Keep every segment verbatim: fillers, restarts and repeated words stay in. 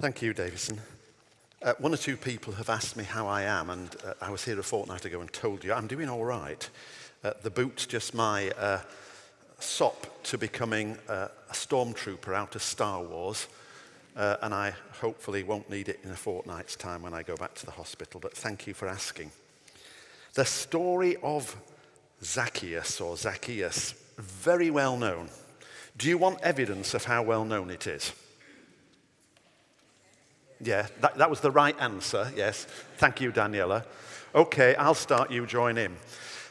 Thank you, Davison. Uh, one or two people have asked me how I am, and uh, I was here a fortnight ago and told you I'm doing all right. Uh, the boot's just my uh, sop to becoming uh, a stormtrooper out of Star Wars, uh, and I hopefully won't need it in a fortnight's time when I go back to the hospital, but thank you for asking. The story of Zacchaeus, or Zacchaeus, very well known. Do you want evidence of how well known it is? Yeah, that, that was the right answer, yes. Thank you, Daniela. Okay, I'll start, you join in.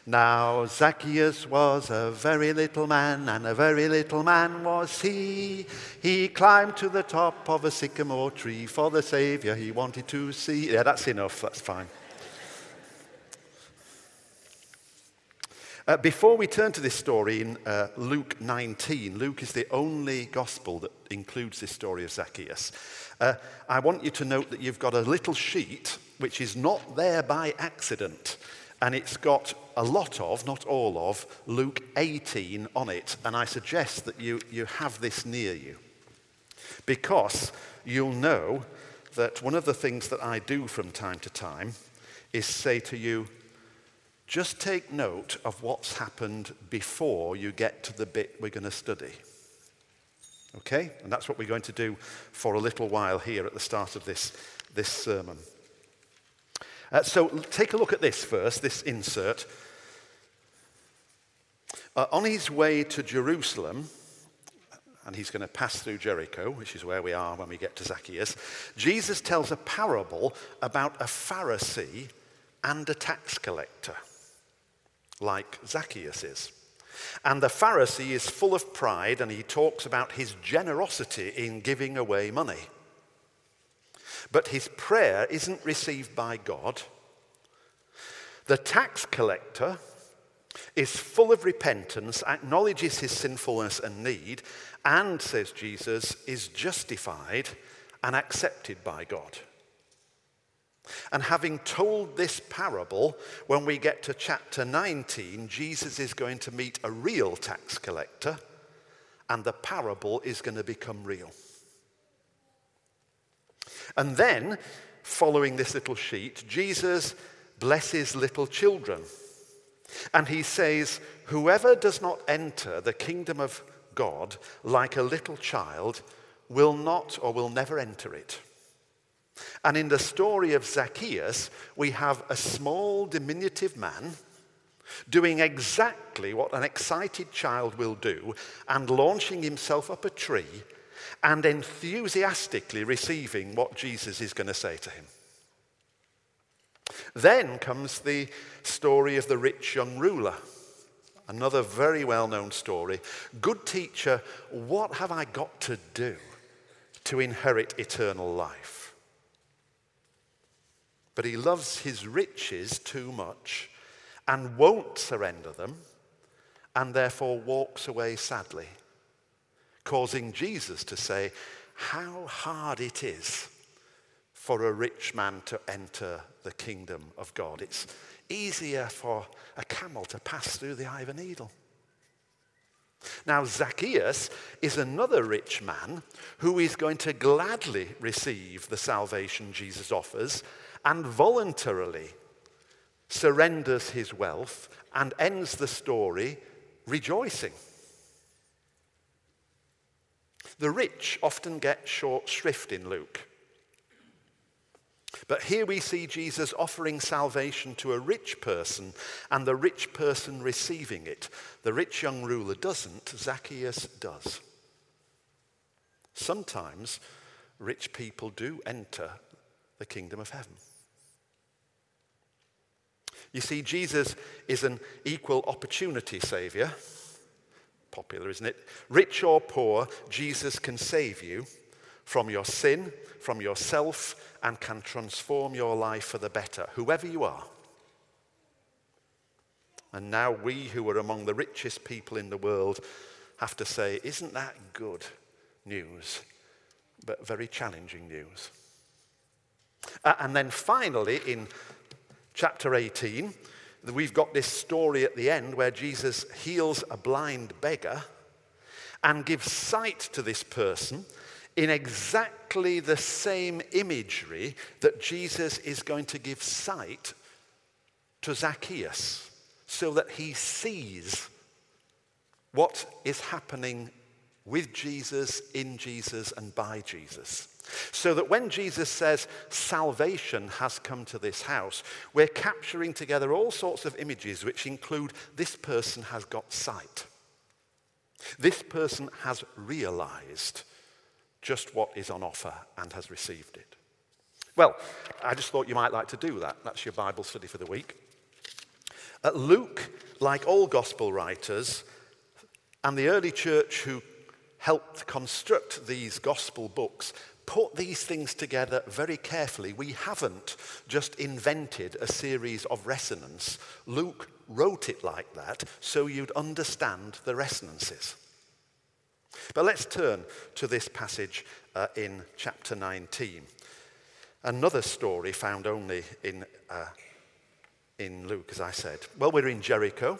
Now Zacchaeus was a very little man, and a very little man was he. He climbed to the top of a sycamore tree for the Saviour he wanted to see. Yeah, that's enough, that's fine. Uh, before we turn to this story in uh, Luke nineteen, Luke is the only gospel that includes this story of Zacchaeus. Uh, I want you to note that you've got a little sheet which is not there by accident, and it's got a lot of, not all of, Luke eighteen on it, and I suggest that you, you have this near you, because you'll know that one of the things that I do from time to time is say to you, just take note of what's happened before you get to the bit we're going to study. Okay? And that's what we're going to do for a little while here at the start of this, this sermon. Uh, so take a look at this first, this insert. Uh, on his way to Jerusalem, and he's going to pass through Jericho, which is where we are when we get to Zacchaeus, Jesus tells a parable about a Pharisee and a tax collector, like Zacchaeus is. And the Pharisee is full of pride, and he talks about his generosity in giving away money. But his prayer isn't received by God. The tax collector is full of repentance, acknowledges his sinfulness and need, and, says Jesus, is justified and accepted by God. And having told this parable, when we get to chapter nineteen, Jesus is going to meet a real tax collector, and the parable is going to become real. And then, following this little sheet, Jesus blesses little children, and he says, "Whoever does not enter the kingdom of God like a little child will not or will never enter it." And in the story of Zacchaeus, we have a small, diminutive man doing exactly what an excited child will do and launching himself up a tree and enthusiastically receiving what Jesus is going to say to him. Then comes the story of the rich young ruler, another very well-known story. Good teacher, what have I got to do to inherit eternal life? But he loves his riches too much and won't surrender them, and therefore walks away sadly, causing Jesus to say, how hard it is for a rich man to enter the kingdom of God. It's easier for a camel to pass through the eye of a needle. Now Zacchaeus is another rich man who is going to gladly receive the salvation Jesus offers, and voluntarily surrenders his wealth and ends the story rejoicing. The rich often get short shrift in Luke. But here we see Jesus offering salvation to a rich person and the rich person receiving it. The rich young ruler doesn't, Zacchaeus does. Sometimes rich people do enter the kingdom of heaven. You see, Jesus is an equal opportunity saviour. Popular, isn't it? Rich or poor, Jesus can save you from your sin, from yourself, and can transform your life for the better, whoever you are. And now we who are among the richest people in the world have to say, isn't that good news, but very challenging news? Uh, and then finally, in chapter eighteen, we've got this story at the end where Jesus heals a blind beggar and gives sight to this person in exactly the same imagery that Jesus is going to give sight to Zacchaeus so that he sees what is happening with Jesus, in Jesus, and by Jesus. So that when Jesus says, salvation has come to this house, we're capturing together all sorts of images which include this person has got sight. This person has realized just what is on offer and has received it. Well, I just thought you might like to do that. That's your Bible study for the week. Uh, Luke, like all gospel writers, and the early church who helped construct these gospel books, put these things together very carefully. We haven't just invented a series of resonance. Luke wrote it like that so you'd understand the resonances. But let's turn to this passage uh, in chapter nineteen. Another story found only in, uh, in Luke, as I said. Well, we're in Jericho.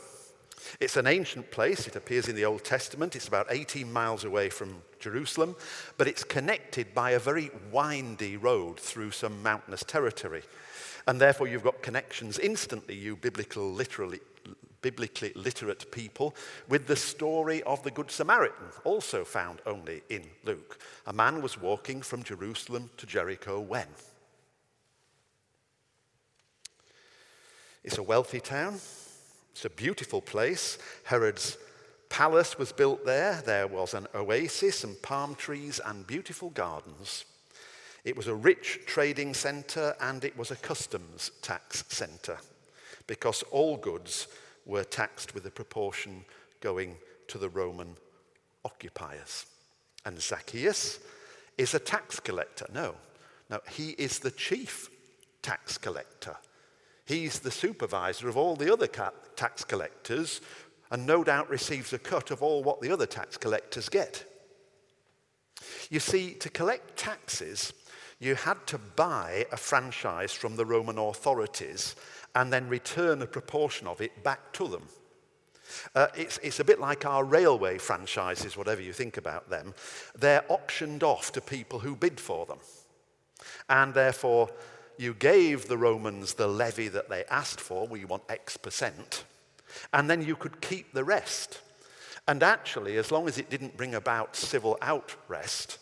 It's an ancient place. It appears in the Old Testament. It's about eighteen miles away from Jerusalem, but it's connected by a very windy road through some mountainous territory. And therefore, you've got connections instantly, you biblical, literally, biblically literate people, with the story of the Good Samaritan, also found only in Luke. A man was walking from Jerusalem to Jericho when? It's a wealthy town. It's a beautiful place. Herod's palace was built there. There was an oasis and palm trees and beautiful gardens. It was a rich trading centre and it was a customs tax centre because all goods were taxed with a proportion going to the Roman occupiers. And Zacchaeus is a tax collector. No, no, he is the chief tax collector. He's the supervisor of all the other tax collectors and no doubt receives a cut of all what the other tax collectors get. You see, to collect taxes, you had to buy a franchise from the Roman authorities and then return a proportion of it back to them. Uh, it's, it's a bit like our railway franchises, whatever you think about them. They're auctioned off to people who bid for them, and therefore, you gave the Romans the levy that they asked for, we want X percent, and then you could keep the rest. And actually, as long as it didn't bring about civil outrest,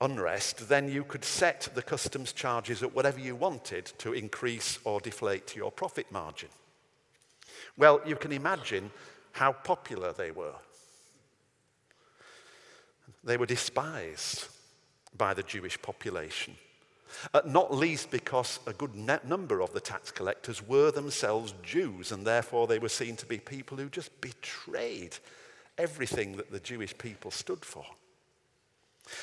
unrest, then you could set the customs charges at whatever you wanted to increase or deflate your profit margin. Well, you can imagine how popular they were. They were despised by the Jewish population. Uh, not least because a good number of the tax collectors were themselves Jews, and therefore they were seen to be people who just betrayed everything that the Jewish people stood for.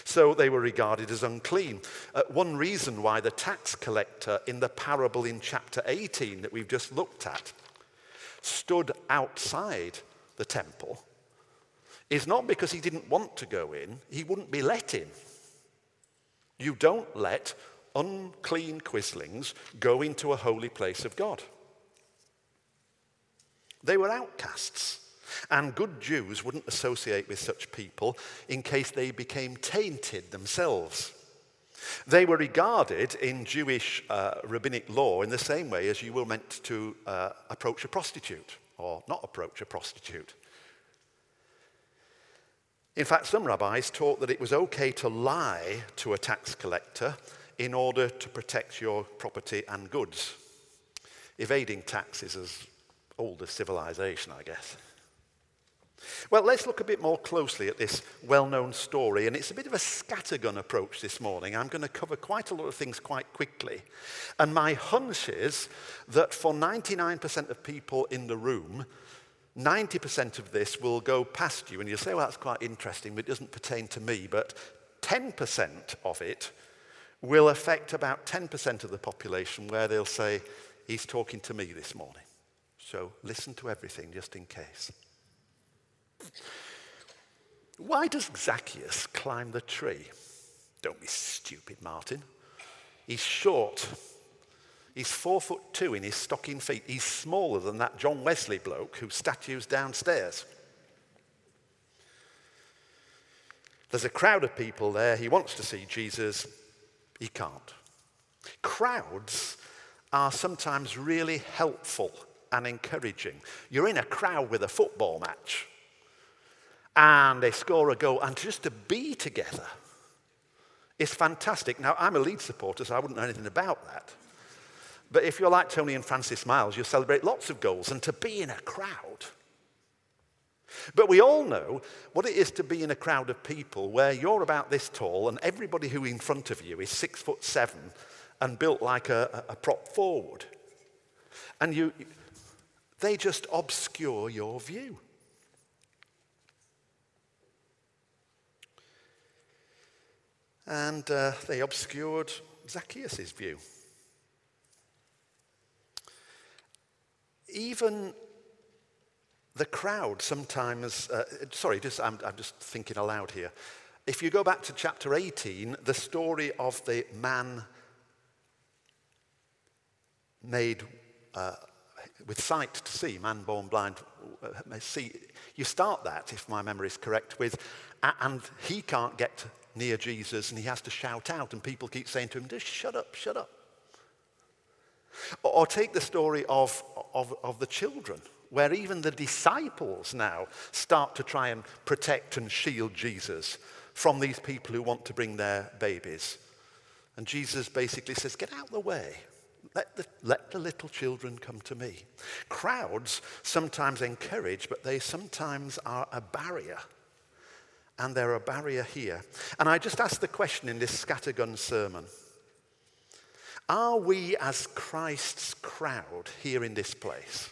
So they were regarded as unclean. Uh, one reason why the tax collector in the parable in chapter eighteen that we've just looked at stood outside the temple is not because he didn't want to go in, he wouldn't be let in. You don't let unclean quislings go into a holy place of God. They were outcasts, and good Jews wouldn't associate with such people in case they became tainted themselves. They were regarded in Jewish uh, rabbinic law in the same way as you were meant to uh, approach a prostitute, or not approach a prostitute. In fact, some rabbis taught that it was okay to lie to a tax collector in order to protect your property and goods. Evading tax is as old as civilization, I guess. Well, let's look a bit more closely at this well-known story, and it's a bit of a scattergun approach this morning. I'm going to cover quite a lot of things quite quickly, and my hunch is that for ninety-nine percent of people in the room, ninety percent of this will go past you, and you'll say, well, that's quite interesting, but it doesn't pertain to me, but ten percent of it will affect about ten percent of the population where they'll say, he's talking to me this morning. So listen to everything just in case. Why does Zacchaeus climb the tree? Don't be stupid, Martin. He's short. He's four foot two in his stocking feet. He's smaller than that John Wesley bloke whose statue's downstairs. There's a crowd of people there. He wants to see Jesus. He can't. Crowds are sometimes really helpful and encouraging. You're in a crowd with a football match, and they score a goal, and just to be together is fantastic. Now, I'm a Leeds supporter, so I wouldn't know anything about that. But if you're like Tony and Francis Miles, you'll celebrate lots of goals, and to be in a crowd. But we all know what it is to be in a crowd of people where you're about this tall, and everybody who in front of you is six foot seven and built like a, a prop forward. And you, they just obscure your view. And uh, they obscured Zacchaeus' view. Even the crowd sometimes, uh, sorry, just I'm, I'm just thinking aloud here. If you go back to chapter eighteen, the story of the man made uh, with sight to see, man born blind, uh, see, you start that, if my memory is correct, with, and he can't get to near Jesus, and he has to shout out, and people keep saying to him, just shut up, shut up. Or, or take the story of, of, of the children, where even the disciples now start to try and protect and shield Jesus from these people who want to bring their babies. And Jesus basically says, get out of the way. Let the, let the little children come to me. Crowds sometimes encourage, but they sometimes are a barrier. And they're a barrier here. And I just asked the question in this scattergun sermon. Are we as Christ's crowd here in this place,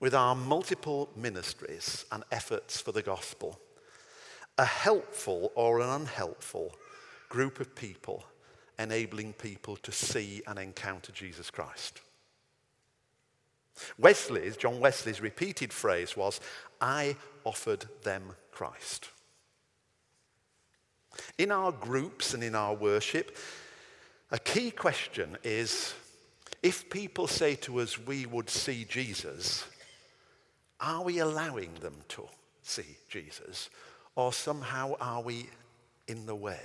with our multiple ministries and efforts for the gospel, a helpful or an unhelpful group of people enabling people to see and encounter Jesus Christ? Wesley's, John Wesley's repeated phrase was, I offered them Christ. In our groups and in our worship, a key question is, if people say to us, we would see Jesus, are we allowing them to see Jesus? Or somehow are we in the way?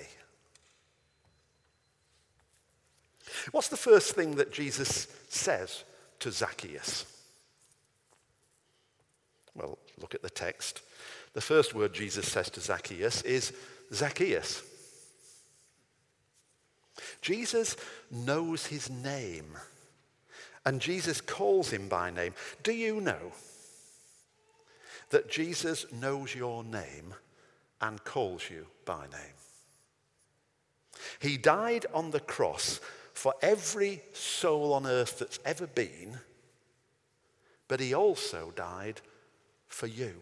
What's the first thing that Jesus says to Zacchaeus? Well, look at the text. The first word Jesus says to Zacchaeus is, Zacchaeus. Jesus knows his name, and Jesus calls him by name. Do you know that Jesus knows your name and calls you by name? He died on the cross for every soul on earth that's ever been, but he also died for you.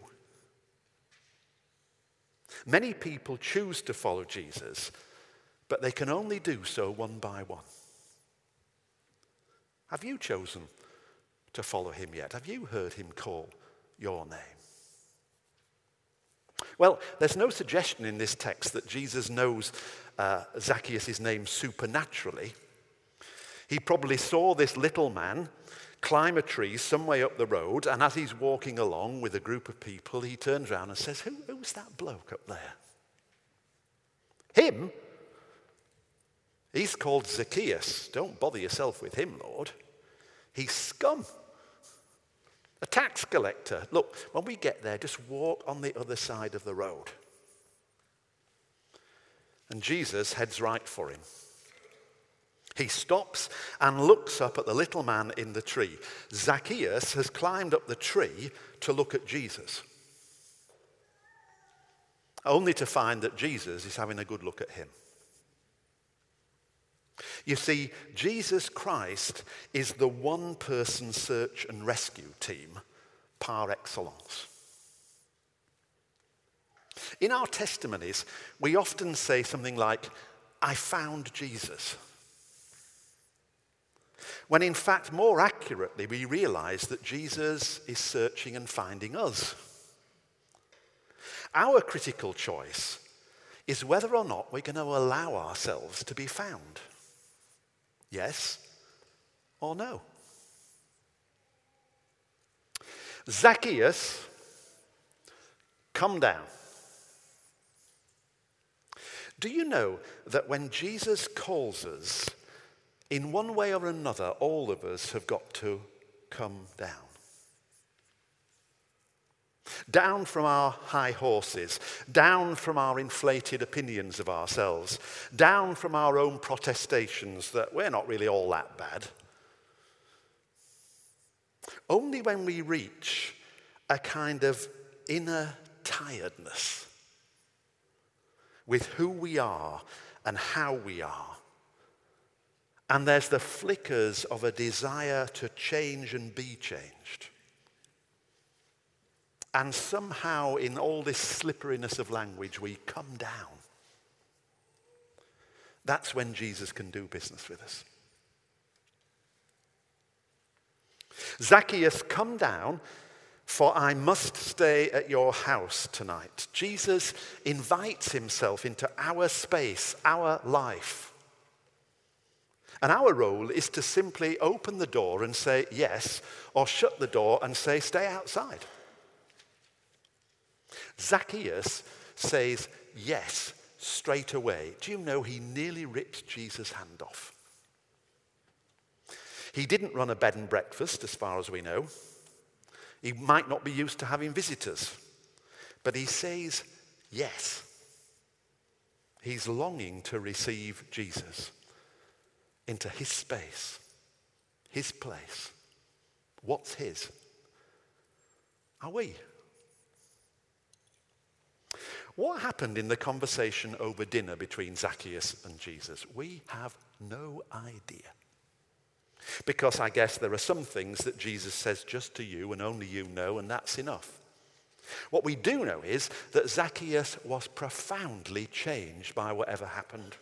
Many people choose to follow Jesus, but they can only do so one by one. Have you chosen to follow him yet? Have you heard him call your name? Well, there's no suggestion in this text that Jesus knows uh, Zacchaeus' name supernaturally. He probably saw this little man climb a tree some way up the road, and as he's walking along with a group of people, he turns around and says, Who, who's that bloke up there? Him? He's called Zacchaeus. Don't bother yourself with him, Lord. He's scum. A tax collector. Look, when we get there, just walk on the other side of the road. And Jesus heads right for him. He stops and looks up at the little man in the tree. Zacchaeus has climbed up the tree to look at Jesus, only to find that Jesus is having a good look at him. You see, Jesus Christ is the one-person search and rescue team par excellence. In our testimonies, we often say something like, I found Jesus, when in fact, more accurately, we realize that Jesus is searching and finding us. Our critical choice is whether or not we're going to allow ourselves to be found. Yes or no? Zacchaeus, come down. Do you know that when Jesus calls us, in one way or another, all of us have got to come down? Down from our high horses, down from our inflated opinions of ourselves, down from our own protestations that we're not really all that bad. Only when we reach a kind of inner tiredness with who we are and how we are, and there's the flickers of a desire to change and be changed. And somehow, in all this slipperiness of language, we come down. That's when Jesus can do business with us. Zacchaeus, come down, for I must stay at your house tonight. Jesus invites himself into our space, our life. And our role is to simply open the door and say yes, or shut the door and say stay outside. Zacchaeus says yes straight away. Do you know he nearly ripped Jesus' hand off? He didn't run a bed and breakfast, as far as we know. He might not be used to having visitors, but he says yes. He's longing to receive Jesus into his space, his place. What's his? Are we? What happened in the conversation over dinner between Zacchaeus and Jesus? We have no idea. Because I guess there are some things that Jesus says just to you and only you know, and that's enough. What we do know is that Zacchaeus was profoundly changed by whatever happened.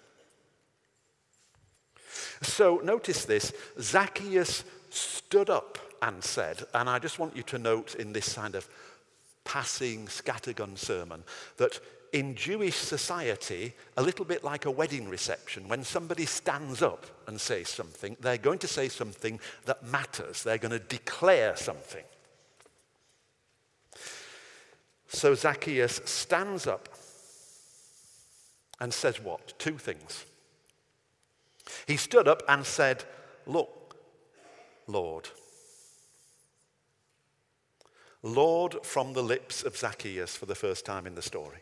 So notice this, Zacchaeus stood up and said, and I just want you to note in this kind of passing scattergun sermon that in Jewish society, a little bit like a wedding reception, when somebody stands up and says something, they're going to say something that matters. They're going to declare something. So Zacchaeus stands up and says what? Two things. He stood up and said, look, Lord. Lord from the lips of Zacchaeus for the first time in the story.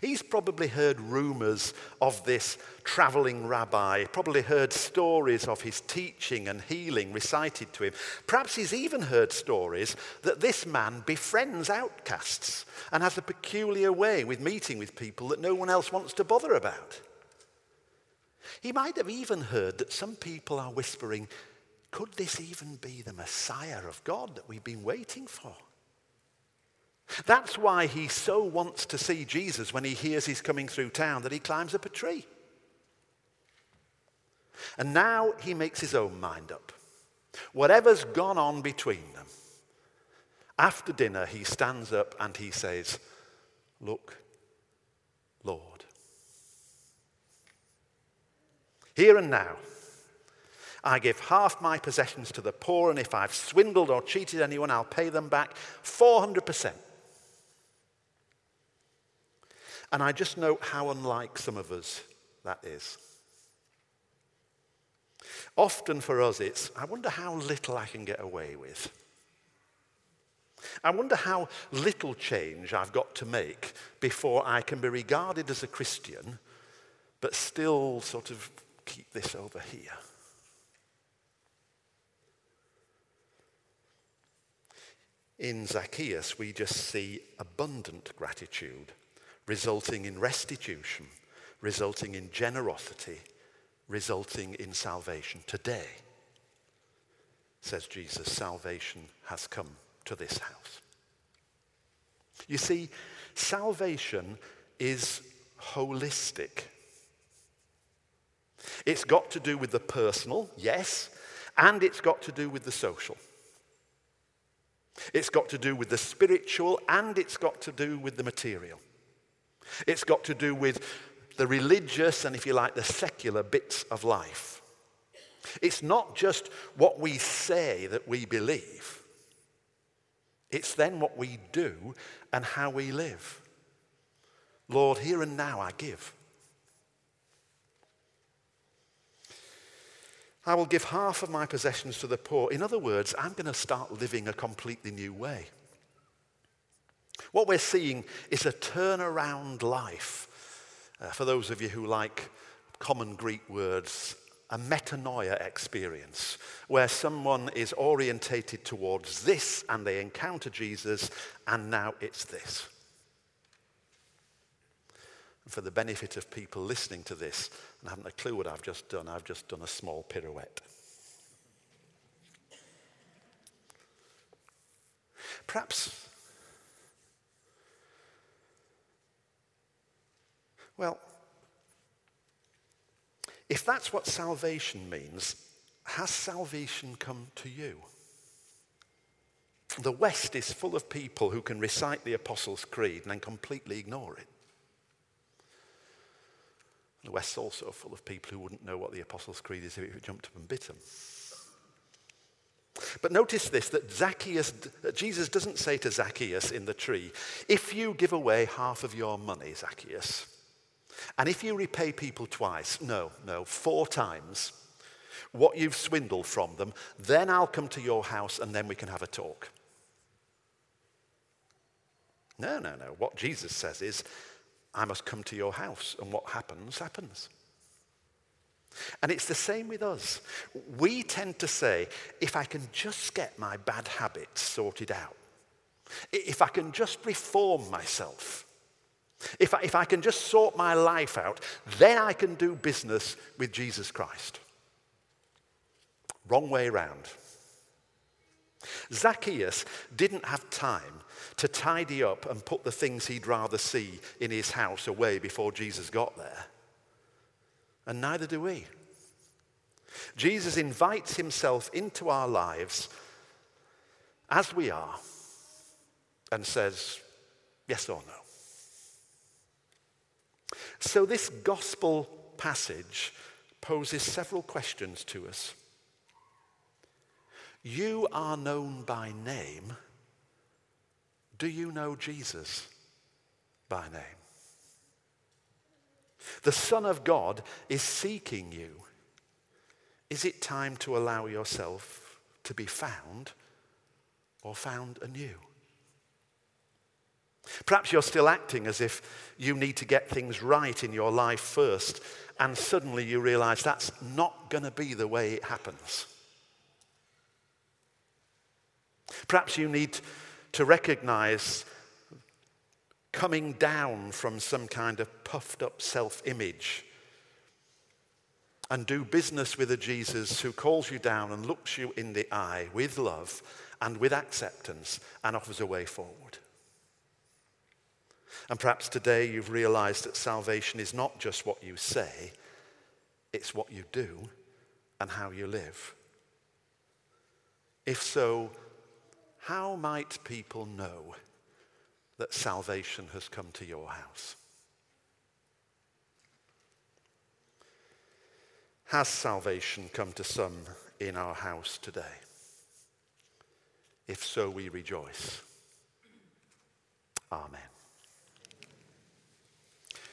He's probably heard rumors of this traveling rabbi, probably heard stories of his teaching and healing recited to him. Perhaps he's even heard stories that this man befriends outcasts and has a peculiar way with meeting with people that no one else wants to bother about. He might have even heard that some people are whispering, could this even be the Messiah of God that we've been waiting for? That's why he so wants to see Jesus when he hears he's coming through town that he climbs up a tree. And now he makes his own mind up. Whatever's gone on between them, after dinner he stands up and he says, look, Lord. Here and now, I give half my possessions to the poor, and if I've swindled or cheated anyone, I'll pay them back four hundred percent. And I just note how unlike some of us that is. Often for us it's, I wonder how little I can get away with. I wonder how little change I've got to make before I can be regarded as a Christian, but still sort of keep this over here. In Zacchaeus, we just see abundant gratitude, resulting in restitution, resulting in generosity, resulting in salvation. Today, says Jesus, salvation has come to this house. You see, salvation is holistic. It's got to do with the personal, yes, and it's got to do with the social. It's got to do with the spiritual, and it's got to do with the material. It's got to do with the religious and, if you like, the secular bits of life. It's not just what we say that we believe. It's then what we do and how we live. Lord, here and now I give. I will give half of my possessions to the poor. In other words, I'm going to start living a completely new way. What we're seeing is a turnaround life. Uh, for those of you who like common Greek words, a metanoia experience, where someone is orientated towards this and they encounter Jesus, and now it's this. For the benefit of people listening to this, and I haven't a clue what I've just done, I've just done a small pirouette. Perhaps, well, if that's what salvation means, has salvation come to you? The West is full of people who can recite the Apostles' Creed and then completely ignore it. The West's also full of people who wouldn't know what the Apostles' Creed is if it jumped up and bit them. But notice this, that Zacchaeus, Jesus doesn't say to Zacchaeus in the tree, if you give away half of your money, Zacchaeus, and if you repay people twice, no, no, four times, what you've swindled from them, then I'll come to your house and then we can have a talk. No, no, no. What Jesus says is, I must come to your house, and what happens, happens. And it's the same with us. We tend to say, if I can just get my bad habits sorted out, if I can just reform myself, if I, if I can just sort my life out, then I can do business with Jesus Christ. Wrong way round. Zacchaeus didn't have time to tidy up and put the things he'd rather see in his house away before Jesus got there. And neither do we. Jesus invites himself into our lives as we are and says, yes or no. So this gospel passage poses several questions to us. You are known by name. Do you know Jesus by name? The Son of God is seeking you. Is it time to allow yourself to be found or found anew? Perhaps you're still acting as if you need to get things right in your life first, and suddenly you realize that's not going to be the way it happens. Perhaps you need to recognize coming down from some kind of puffed up self-image and do business with a Jesus who calls you down and looks you in the eye with love and with acceptance and offers a way forward. And perhaps today you've realized that salvation is not just what you say, it's what you do and how you live. If so, how might people know that salvation has come to your house? Has salvation come to some in our house today? If so, we rejoice. Amen.